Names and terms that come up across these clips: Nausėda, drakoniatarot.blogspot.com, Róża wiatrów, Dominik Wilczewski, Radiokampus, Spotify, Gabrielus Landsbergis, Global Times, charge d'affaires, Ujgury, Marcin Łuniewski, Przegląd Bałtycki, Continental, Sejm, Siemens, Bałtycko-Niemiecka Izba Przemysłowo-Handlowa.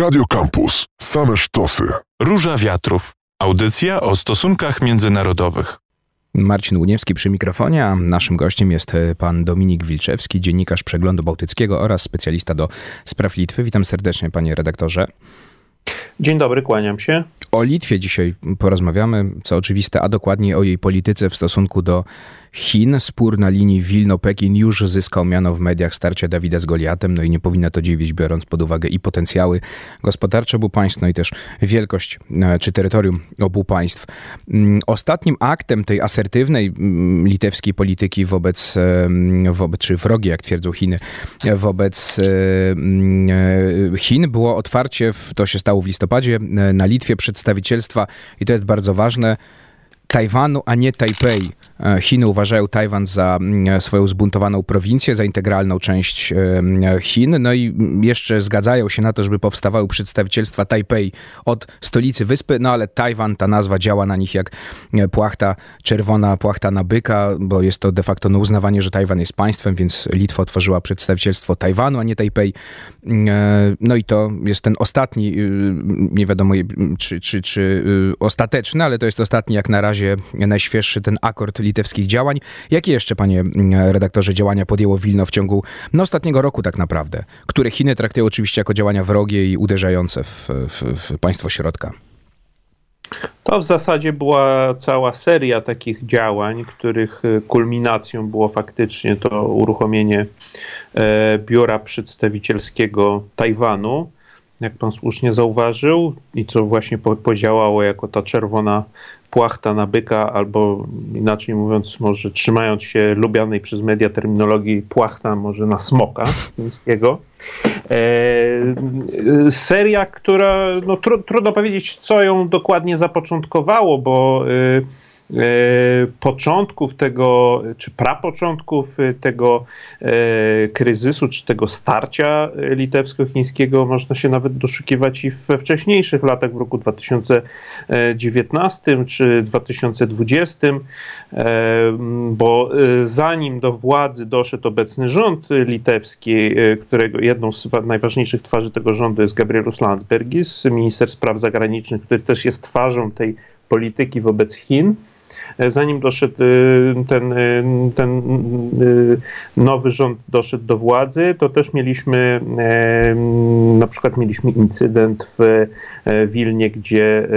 Radiokampus. Same sztosy. Róża wiatrów. Audycja o stosunkach międzynarodowych. Marcin Łuniewski przy mikrofonie, a naszym gościem jest pan Dominik Wilczewski, dziennikarz Przeglądu Bałtyckiego oraz specjalista do spraw Litwy. Witam serdecznie, panie redaktorze. Dzień dobry, kłaniam się. O Litwie dzisiaj porozmawiamy, co oczywiste, a dokładniej o jej polityce w stosunku do Chin. Spór na linii Wilno-Pekin już zyskał miano w mediach starcia Dawida z Goliatem, no i nie powinno to dziwić, biorąc pod uwagę i potencjały gospodarcze obu państw, no i też wielkość czy terytorium obu państw. Ostatnim aktem tej asertywnej litewskiej polityki wobec czy wrogiej, jak twierdzą Chiny, wobec Chin było otwarcie, to się stało w listopadzie, na Litwie przedstawicielstwa, i to jest bardzo ważne, Tajwanu, a nie Tajpej. Chiny uważają Tajwan za swoją zbuntowaną prowincję, za integralną część Chin. No i jeszcze zgadzają się na to, żeby powstawały przedstawicielstwa Tajpej od stolicy wyspy, no ale Tajwan, ta nazwa działa na nich jak płachta czerwona, płachta na byka, bo jest to de facto no uznawanie, że Tajwan jest państwem, więc Litwa otworzyła przedstawicielstwo Tajwanu, a nie Tajpej. No i to jest ten ostatni, nie wiadomo czy ostateczny, ale to jest ostatni jak na razie najświeższy ten akord litewskich działań. Jakie jeszcze, panie redaktorze, działania podjęło Wilno w ciągu ostatniego roku tak naprawdę, które Chiny traktują oczywiście jako działania wrogie i uderzające w państwo środka? To w zasadzie była cała seria takich działań, których kulminacją było faktycznie to uruchomienie biura przedstawicielskiego Tajwanu, jak pan słusznie zauważył, i co właśnie podziałało jako ta czerwona płachta na byka, albo inaczej mówiąc, może trzymając się lubianej przez media terminologii, płachta może na smoka chińskiego. Seria, która, no trudno powiedzieć, co ją dokładnie zapoczątkowało, bo początków tego, czy prapoczątków tego kryzysu, czy tego starcia litewsko-chińskiego można się nawet doszukiwać i we wcześniejszych latach, w roku 2019 czy 2020, bo zanim do władzy doszedł obecny rząd litewski, którego jedną z najważniejszych twarzy tego rządu jest Gabrielus Landsbergis, minister spraw zagranicznych, który też jest twarzą tej polityki wobec Chin, zanim doszedł ten nowy rząd doszedł do władzy, to też mieliśmy, na przykład mieliśmy incydent w Wilnie, gdzie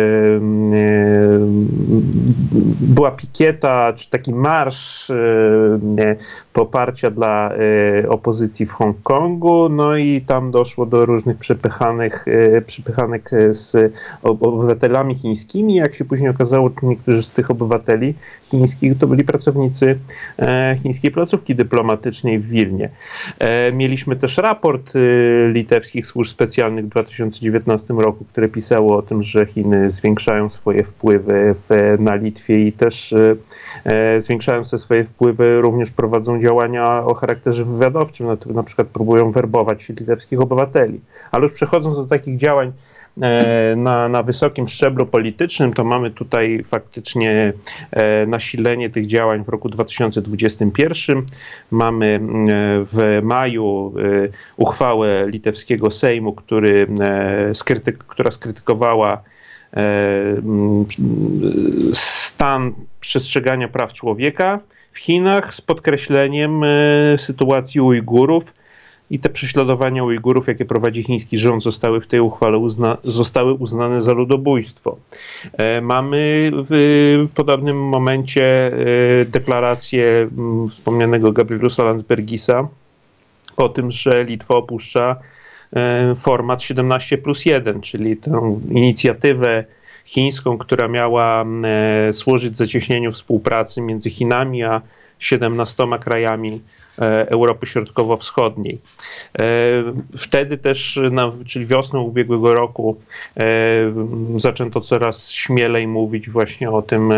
była pikieta, czy taki marsz poparcia dla opozycji w Hongkongu, no i tam doszło do różnych przepychanek z obywatelami chińskimi. Jak się później okazało, niektórzy z tych obywateli chińskich to byli pracownicy chińskiej placówki dyplomatycznej w Wilnie. Mieliśmy też raport litewskich służb specjalnych w 2019 roku, które pisało o tym, że Chiny zwiększają swoje wpływy na Litwie i też zwiększając te swoje wpływy również prowadzą działania o charakterze wywiadowczym, na przykład próbują werbować litewskich obywateli. Ale już przechodząc do takich działań na wysokim szczeblu politycznym, to mamy tutaj faktycznie nasilenie tych działań w roku 2021. Mamy w maju uchwałę litewskiego Sejmu, która skrytykowała stan przestrzegania praw człowieka w Chinach z podkreśleniem sytuacji Ujgurów. I te prześladowania Ujgurów, jakie prowadzi chiński rząd, zostały w tej uchwale zostały uznane za ludobójstwo. Mamy w podobnym momencie deklarację wspomnianego Gabrielusa Landsbergisa o tym, że Litwa opuszcza format 17+1, czyli tę inicjatywę chińską, która miała służyć zacieśnieniu współpracy między Chinami a 17 krajami Europy Środkowo-Wschodniej. Wtedy też, czyli wiosną ubiegłego roku, zaczęto coraz śmielej mówić właśnie o tym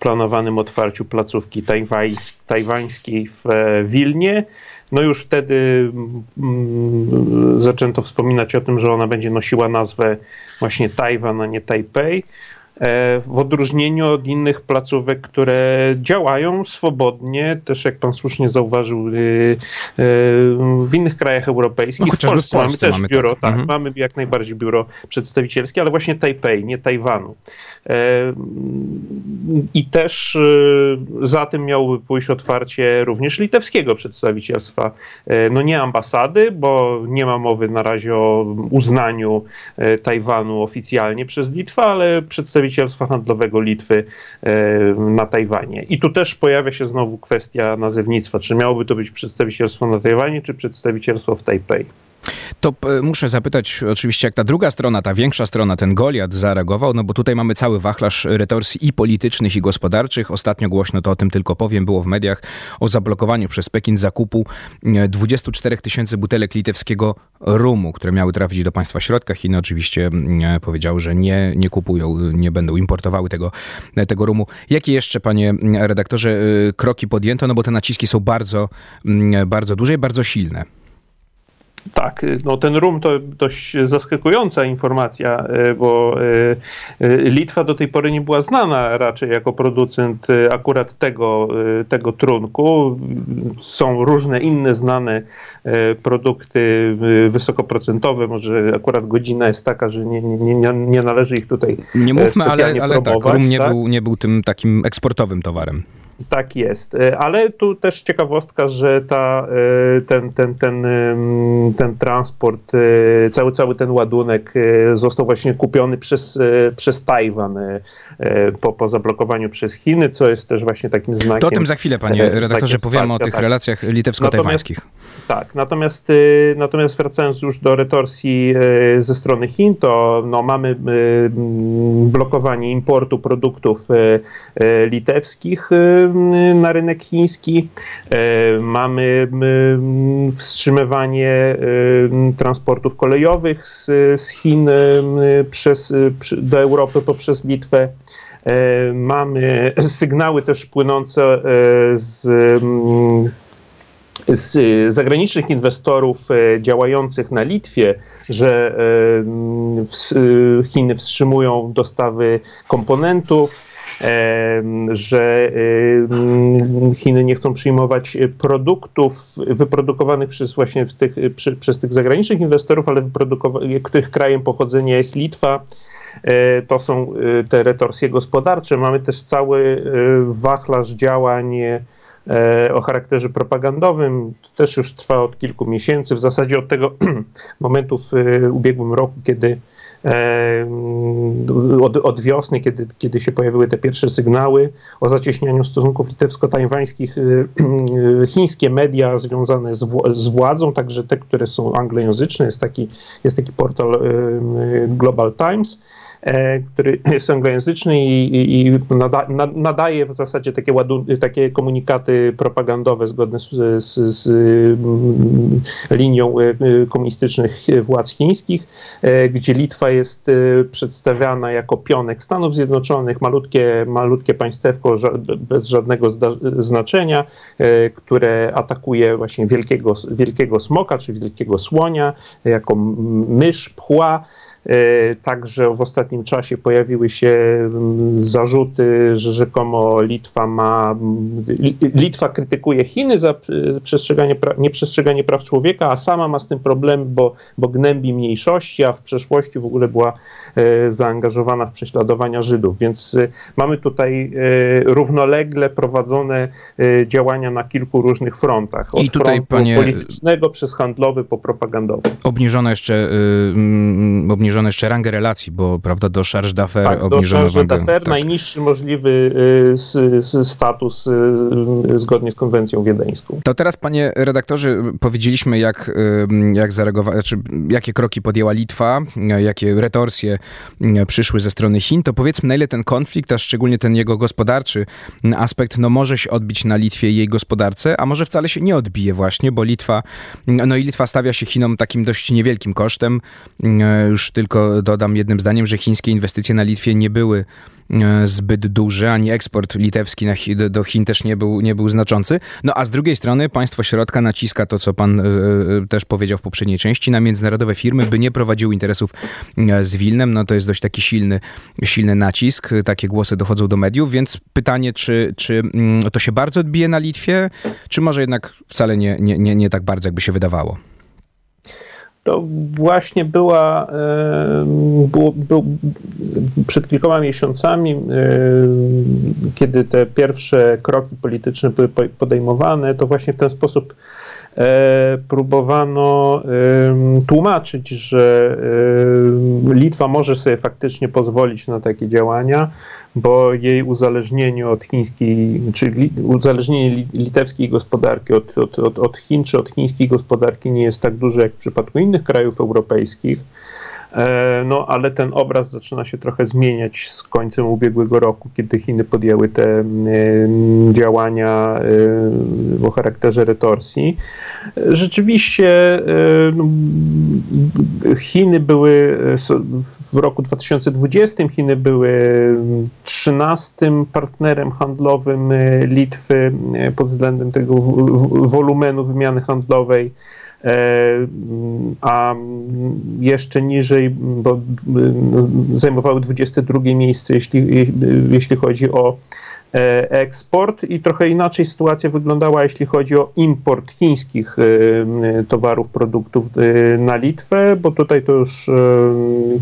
planowanym otwarciu placówki tajwańskiej w Wilnie. No już wtedy zaczęto wspominać o tym, że ona będzie nosiła nazwę właśnie Tajwan, a nie Tajpej. w odróżnieniu od innych placówek, które działają swobodnie, też jak pan słusznie zauważył, w innych krajach europejskich. No, w Polsce mamy też biuro, tak. Mhm. Mamy jak najbardziej biuro przedstawicielskie, ale właśnie Tajpej, nie Tajwanu. I też za tym miałoby pójść otwarcie również litewskiego przedstawicielstwa. No nie ambasady, bo nie ma mowy na razie o uznaniu Tajwanu oficjalnie przez Litwę, ale przedstawicielstwa handlowego Litwy na Tajwanie. I tu też pojawia się znowu kwestia nazewnictwa. Czy miałoby to być przedstawicielstwo na Tajwanie, czy przedstawicielstwo w Tajpej? To muszę zapytać oczywiście, jak ta druga strona, ta większa strona, ten Goliat zareagował, no bo tutaj mamy cały wachlarz retorsji i politycznych, i gospodarczych. Ostatnio głośno, to o tym tylko powiem, było w mediach o zablokowaniu przez Pekin zakupu 24 000 butelek litewskiego rumu, które miały trafić do państwa środka. Chiny oczywiście powiedziały, że nie kupują, nie będą importowały tego rumu. Jakie jeszcze, panie redaktorze, kroki podjęto? No bo te naciski są bardzo, bardzo duże i bardzo silne. Tak, no ten rum to dość zaskakująca informacja, bo Litwa do tej pory nie była znana raczej jako producent akurat tego trunku. Są różne inne znane produkty wysokoprocentowe, może akurat godzina jest taka, że nie należy ich tutaj nie mówmy, ale tak, rum nie był tym takim eksportowym towarem. Tak jest, ale tu też ciekawostka, że ten transport, cały ten ładunek został właśnie kupiony przez Tajwan po zablokowaniu przez Chiny, co jest też właśnie takim znakiem. To o tym za chwilę, panie redaktorze, powiemy o tych relacjach litewsko-tajwańskich. Tak, natomiast wracając już do retorsji ze strony Chin, to no, mamy blokowanie importu produktów litewskich na rynek chiński, mamy wstrzymywanie transportów kolejowych z Chin do Europy poprzez Litwę. Mamy sygnały też płynące z zagranicznych inwestorów działających na Litwie, że Chiny wstrzymują dostawy komponentów, że Chiny nie chcą przyjmować produktów wyprodukowanych przez tych zagranicznych inwestorów, ale których krajem pochodzenia jest Litwa. To są te retorsje gospodarcze. Mamy też cały wachlarz działań o charakterze propagandowym, to też już trwa od kilku miesięcy, w zasadzie od tego momentu w ubiegłym roku, kiedy od wiosny, kiedy się pojawiły te pierwsze sygnały o zacieśnianiu stosunków litewsko-tajwańskich, chińskie media związane z władzą, także te, które są anglojęzyczne, jest taki portal Global Times, który jest anglojęzyczny i nadaje w zasadzie takie komunikaty propagandowe zgodne z linią komunistycznych władz chińskich, gdzie Litwa jest przedstawiana jako pionek Stanów Zjednoczonych, malutkie państewko bez żadnego znaczenia, które atakuje właśnie wielkiego smoka czy wielkiego słonia, jako mysz, pchła. Także w ostatnim czasie pojawiły się zarzuty, że rzekomo Litwa krytykuje Chiny za nieprzestrzeganie praw człowieka, a sama ma z tym problem, bo gnębi mniejszości, a w przeszłości w ogóle była zaangażowana w prześladowania Żydów. Więc mamy tutaj równolegle prowadzone działania na kilku różnych frontach. Od politycznego przez handlowy po propagandowy. Obniżono jeszcze rangę relacji, bo prawda, do charge d'affaires obniżono rangę. Do charge d'affaires, tak. Najniższy możliwy status zgodnie z konwencją wiedeńską. To teraz, panie redaktorze, powiedzieliśmy, jak zareagować, znaczy, jakie kroki podjęła Litwa, jakie retorsje przyszły ze strony Chin, to powiedzmy, na ile ten konflikt, a szczególnie ten jego gospodarczy aspekt, no może się odbić na Litwie i jej gospodarce, a może wcale się nie odbije właśnie, bo Litwa stawia się Chinom takim dość niewielkim kosztem, już tylko tylko dodam jednym zdaniem, że chińskie inwestycje na Litwie nie były zbyt duże, ani eksport litewski do Chin też nie był znaczący. No a z drugiej strony państwo środka naciska to, co pan też powiedział w poprzedniej części, na międzynarodowe firmy, by nie prowadziły interesów z Wilnem. No to jest dość taki silny nacisk. Takie głosy dochodzą do mediów, więc pytanie, czy to się bardzo odbije na Litwie, czy może jednak wcale nie tak bardzo, jakby się wydawało. To właśnie było przed kilkoma miesiącami, kiedy te pierwsze kroki polityczne były podejmowane, to właśnie w ten sposób próbowano tłumaczyć, że Litwa może sobie faktycznie pozwolić na takie działania, bo jej uzależnienie od chińskiej, czyli uzależnienie litewskiej gospodarki od Chin czy od chińskiej gospodarki nie jest tak duże jak w przypadku innych krajów europejskich. No ale ten obraz zaczyna się trochę zmieniać z końcem ubiegłego roku, kiedy Chiny podjęły te działania o charakterze retorsji. Rzeczywiście Chiny były w roku 2020 były 13. partnerem handlowym Litwy pod względem tego wolumenu wymiany handlowej, a jeszcze niżej, bo zajmowały 22 miejsce, jeśli chodzi o eksport, i trochę inaczej sytuacja wyglądała, jeśli chodzi o import chińskich towarów, produktów na Litwę, bo tutaj to już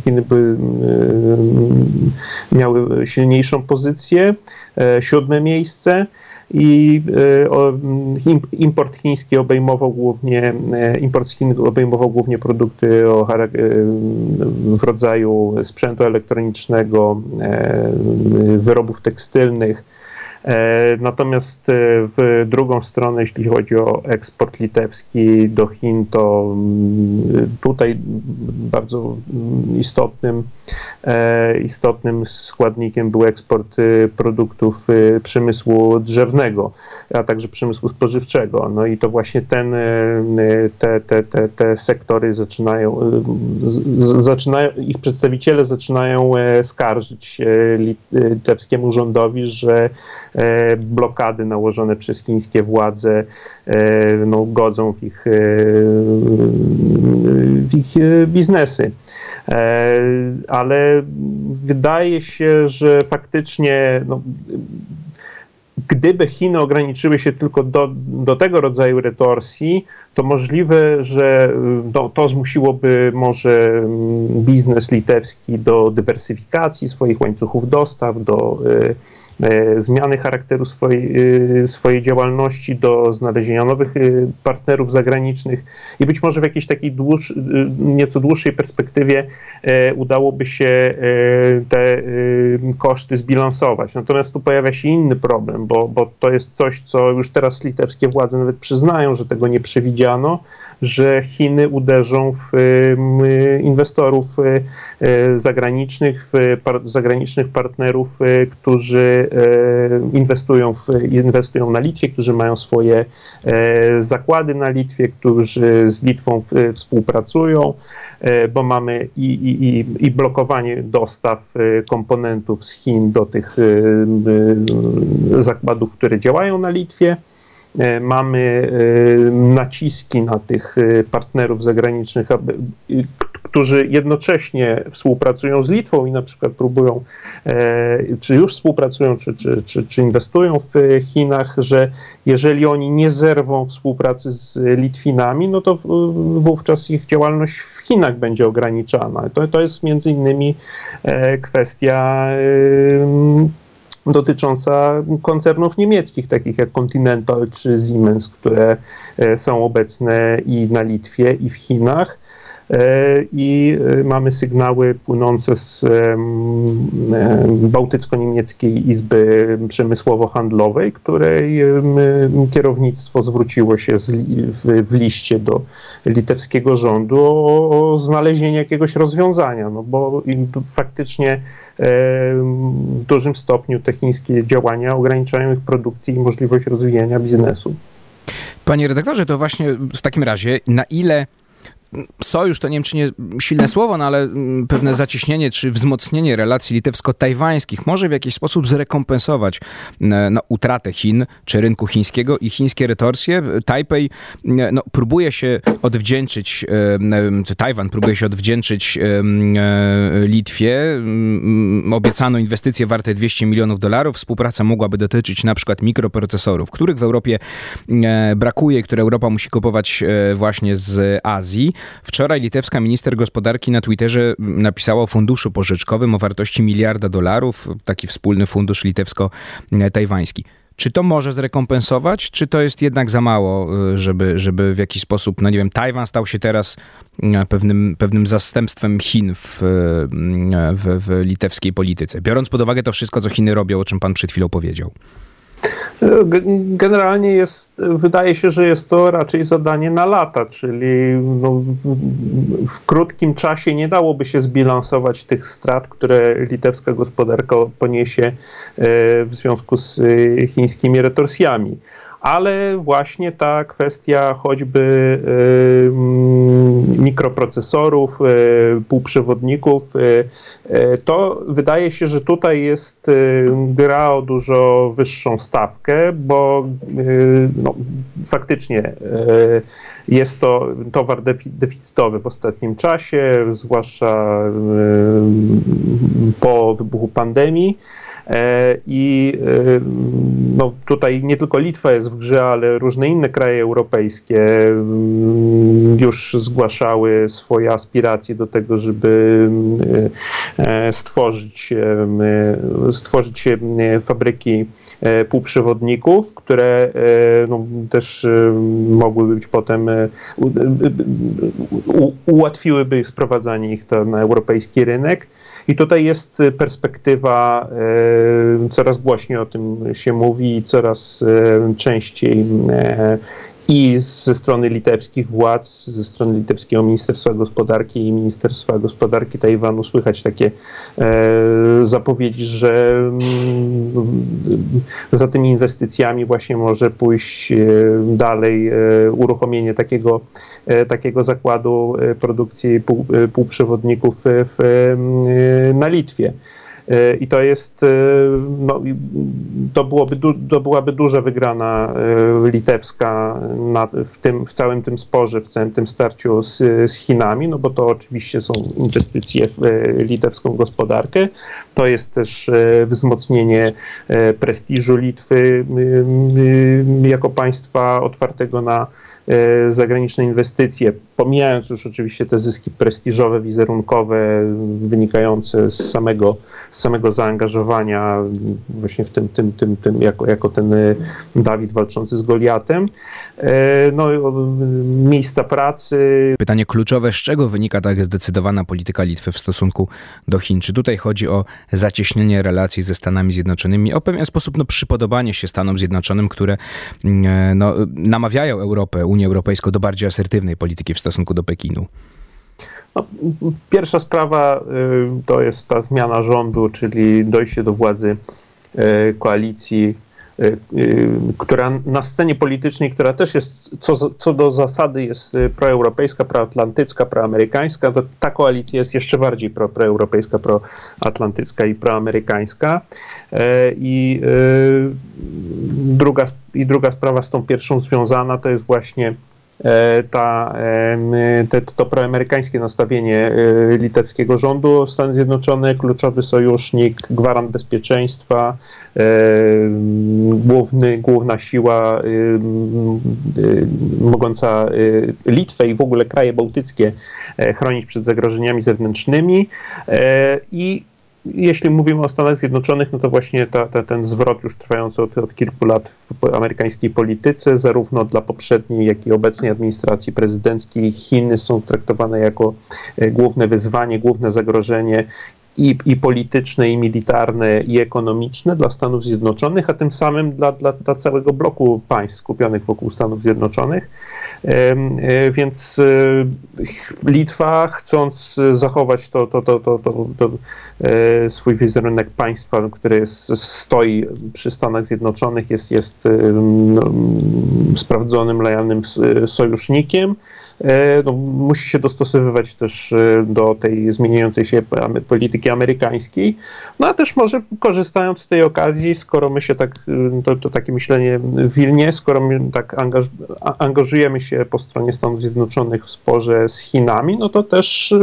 Chiny miały silniejszą pozycję, 7. miejsce, i import chiński obejmował głównie produkty w rodzaju sprzętu elektronicznego, wyrobów tekstylnych. Natomiast w drugą stronę, jeśli chodzi o eksport litewski do Chin, to tutaj bardzo istotnym składnikiem był eksport produktów przemysłu drzewnego, a także przemysłu spożywczego. No i to właśnie te sektory ich przedstawiciele zaczynają skarżyć litewskiemu rządowi, że blokady nałożone przez chińskie władze godzą w ich biznesy. Ale wydaje się, że faktycznie gdyby Chiny ograniczyły się tylko do tego rodzaju retorsji, to możliwe, że to zmusiłoby może biznes litewski do dywersyfikacji swoich łańcuchów dostaw, do zmiany charakteru swojej działalności, do znalezienia nowych partnerów zagranicznych i być może w jakiejś takiej nieco dłuższej perspektywie udałoby się te koszty zbilansować. Natomiast tu pojawia się inny problem, bo to jest coś, co już teraz litewskie władze nawet przyznają, że tego nie przewidziano, że Chiny uderzą w inwestorów zagranicznych, w zagranicznych partnerów, którzy inwestują na Litwie, którzy mają swoje zakłady na Litwie, którzy z Litwą współpracują, bo mamy i blokowanie dostaw komponentów z Chin do tych zakładów, które działają na Litwie. Mamy naciski na tych partnerów zagranicznych, którzy jednocześnie współpracują z Litwą i na przykład próbują, czy już współpracują, czy inwestują w Chinach, że jeżeli oni nie zerwą współpracy z Litwinami, no to wówczas ich działalność w Chinach będzie ograniczana. To jest między innymi kwestia dotycząca koncernów niemieckich, takich jak Continental czy Siemens, które są obecne i na Litwie, i w Chinach. I mamy sygnały płynące z Bałtycko-Niemieckiej Izby Przemysłowo-Handlowej, której kierownictwo zwróciło się w liście do litewskiego rządu o znalezienie jakiegoś rozwiązania, bo faktycznie w dużym stopniu te chińskie działania ograniczają ich produkcję i możliwość rozwijania biznesu. Panie redaktorze, to właśnie w takim razie, na ile sojusz, to nie wiem, czy nie silne słowo, no ale pewne zacieśnienie czy wzmocnienie relacji litewsko-tajwańskich może w jakiś sposób zrekompensować no, utratę Chin czy rynku chińskiego i chińskie retorsje. Tajpej no, próbuje się odwdzięczyć, Tajwan próbuje się odwdzięczyć Litwie. Obiecano inwestycje warte $200 milionów. Współpraca mogłaby dotyczyć na przykład mikroprocesorów, których w Europie brakuje i które Europa musi kupować właśnie z Azji. Wczoraj litewska minister gospodarki na Twitterze napisała o funduszu pożyczkowym o wartości $1 miliarda, taki wspólny fundusz litewsko-tajwański. Czy to może zrekompensować, czy to jest jednak za mało, żeby w jakiś sposób, no nie wiem, Tajwan stał się teraz pewnym zastępstwem Chin w litewskiej polityce, biorąc pod uwagę to wszystko, co Chiny robią, o czym pan przed chwilą powiedział? Generalnie wydaje się, że jest to raczej zadanie na lata, czyli no w krótkim czasie nie dałoby się zbilansować tych strat, które litewska gospodarka poniesie w związku z chińskimi retorsjami. Ale właśnie ta kwestia choćby mikroprocesorów, półprzewodników, to wydaje się, że tutaj jest gra o dużo wyższą stawkę, bo no, faktycznie jest to towar deficytowy w ostatnim czasie, zwłaszcza po wybuchu pandemii. I no, tutaj nie tylko Litwa jest w grze, ale różne inne kraje europejskie już zgłaszały swoje aspiracje do tego, żeby stworzyć fabryki półprzewodników, które no, też mogłyby być potem, ułatwiłyby sprowadzanie ich na europejski rynek. I tutaj jest perspektywa, coraz głośniej o tym się mówi i coraz częściej i ze strony litewskich władz, ze strony litewskiego Ministerstwa Gospodarki i Ministerstwa Gospodarki Tajwanu słychać takie zapowiedzi, że za tymi inwestycjami właśnie może pójść dalej uruchomienie takiego zakładu produkcji półprzewodników na Litwie. I to jest, no, to byłaby duża wygrana litewska w całym tym sporze, w całym tym starciu z Chinami, no bo to oczywiście są inwestycje w litewską gospodarkę, to jest też wzmocnienie prestiżu Litwy jako państwa otwartego na zagraniczne inwestycje, pomijając już oczywiście te zyski prestiżowe, wizerunkowe wynikające z samego zaangażowania właśnie w tym jako ten Dawid walczący z Goliatem. No, miejsca pracy. Pytanie kluczowe, z czego wynika tak zdecydowana polityka Litwy w stosunku do Chin? Czy tutaj chodzi o zacieśnienie relacji ze Stanami Zjednoczonymi, o pewien sposób no, przypodobanie się Stanom Zjednoczonym, które no, namawiają Europę, Unię Europejską do bardziej asertywnej polityki w stosunku do Pekinu? No, pierwsza sprawa to jest ta zmiana rządu, czyli dojście do władzy koalicji, która na scenie politycznej, która też jest, co do zasady jest proeuropejska, proatlantycka, proamerykańska, to ta koalicja jest jeszcze bardziej proeuropejska, proatlantycka i proamerykańska. I druga sprawa z tą pierwszą związana to jest właśnie to proamerykańskie nastawienie litewskiego rządu. Stany Zjednoczone, kluczowy sojusznik, gwarant bezpieczeństwa, główna siła mogąca Litwę i w ogóle kraje bałtyckie chronić przed zagrożeniami zewnętrznymi. I jeśli mówimy o Stanach Zjednoczonych, no to właśnie ten zwrot już trwający od kilku lat w amerykańskiej polityce, zarówno dla poprzedniej, jak i obecnej administracji prezydenckiej, Chiny są traktowane jako główne wyzwanie, główne zagrożenie i polityczne, i militarne, i ekonomiczne dla Stanów Zjednoczonych, a tym samym dla całego bloku państw skupionych wokół Stanów Zjednoczonych. Więc Litwa, chcąc zachować swój wizerunek państwa, który stoi przy Stanach Zjednoczonych, jest sprawdzonym, lojalnym sojusznikiem, no, musi się dostosowywać też do tej zmieniającej się polityki amerykańskiej, no a też może korzystając z tej okazji, skoro my się tak, to takie myślenie Wilnie, skoro my tak angażujemy się po stronie Stanów Zjednoczonych w sporze z Chinami, no to też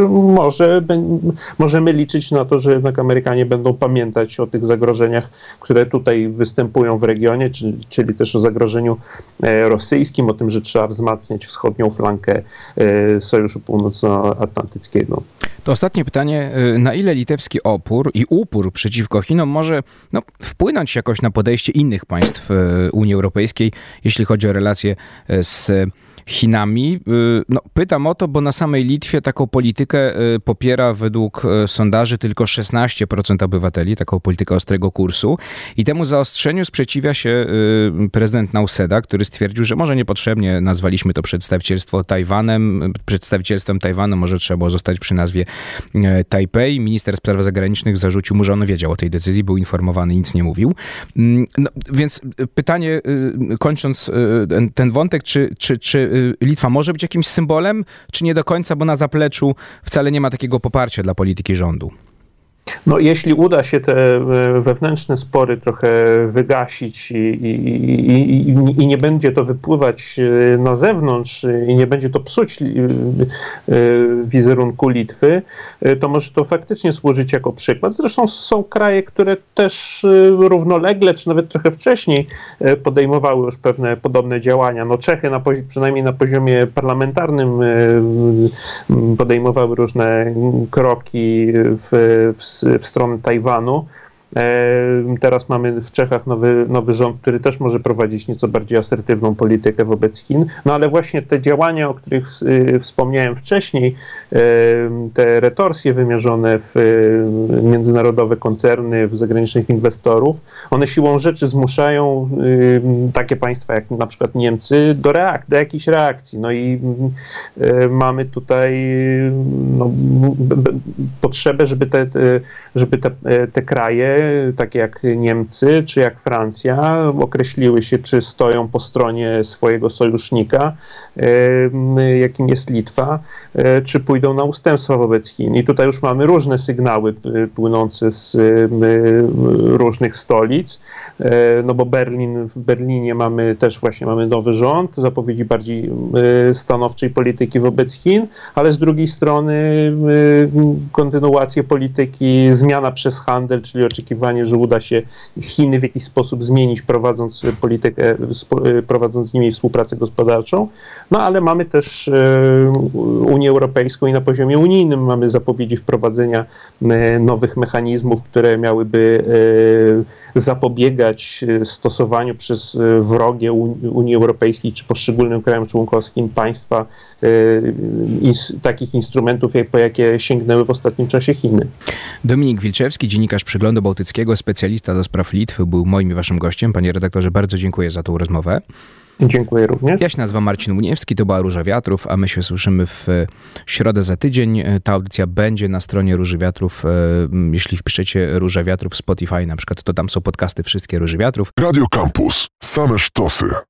możemy liczyć na to, że jednak Amerykanie będą pamiętać o tych zagrożeniach, które tutaj występują w regionie, czyli też o zagrożeniu rosyjskim, o tym, że trzeba wzmacniać wschodnią flankę Sojuszu Północnoatlantyckiego. To ostatnie pytanie, na ile litewski opór i upór przeciwko Chinom może wpłynąć jakoś na podejście innych państw Unii Europejskiej, jeśli chodzi o relacje z Chinami? Pytam o to, bo na samej Litwie taką politykę popiera według sondaży tylko 16% obywateli, taką politykę ostrego kursu, i temu zaostrzeniu sprzeciwia się prezydent Nausėda, który stwierdził, że może niepotrzebnie nazwaliśmy to przedstawicielstwem Tajwanu, może trzeba było zostać przy nazwie Tajpej. Minister spraw zagranicznych zarzucił mu, że on wiedział o tej decyzji, był informowany, nic nie mówił. Więc pytanie, kończąc ten wątek, czy Litwa może być jakimś symbolem, czy nie do końca, bo na zapleczu wcale nie ma takiego poparcia dla polityki rządu? No, jeśli uda się te wewnętrzne spory trochę wygasić i nie będzie to wypływać na zewnątrz i nie będzie to psuć wizerunku Litwy, to może to faktycznie służyć jako przykład. Zresztą są kraje, które też równolegle, czy nawet trochę wcześniej podejmowały już pewne podobne działania. Czechy przynajmniej na poziomie parlamentarnym podejmowały różne kroki w stronę Tajwanu. Teraz mamy w Czechach nowy rząd, który też może prowadzić nieco bardziej asertywną politykę wobec Chin, ale właśnie te działania, o których wspomniałem wcześniej, te retorsje wymierzone w międzynarodowe koncerny, w zagranicznych inwestorów, one siłą rzeczy zmuszają takie państwa jak na przykład Niemcy do jakiejś reakcji. Mamy tutaj potrzebę, żeby te kraje, takie jak Niemcy czy jak Francja, określiły się, czy stoją po stronie swojego sojusznika, jakim jest Litwa, czy pójdą na ustępstwa wobec Chin. I tutaj już mamy różne sygnały płynące z różnych stolic, bo w Berlinie mamy nowy rząd, zapowiedzi bardziej stanowczej polityki wobec Chin, ale z drugiej strony kontynuację polityki zmiana przez handel, czyli oczekiwanie, że uda się Chiny w jakiś sposób zmienić, prowadząc politykę, prowadząc z nimi współpracę gospodarczą, ale mamy też Unię Europejską i na poziomie unijnym mamy zapowiedzi wprowadzenia nowych mechanizmów, które miałyby zapobiegać stosowaniu przez wrogie Unii Europejskiej czy poszczególnym krajom członkowskim państwa takich instrumentów, po jakie sięgnęły w ostatnim czasie Chiny. Dominik Wilczewski, dziennikarz Przeglądu Bałtyckiego, specjalista do spraw Litwy, był moim i waszym gościem. Panie redaktorze, bardzo dziękuję za tą rozmowę. Dziękuję również. Ja się nazywam Marcin Łuniewski, to była Róża Wiatrów, a my się słyszymy w środę za tydzień. Ta audycja będzie na stronie Róży Wiatrów. Jeśli wpiszecie Róża Wiatrów w Spotify na przykład, to tam są podcasty wszystkie Róży Wiatrów. Radio Campus. Same sztosy.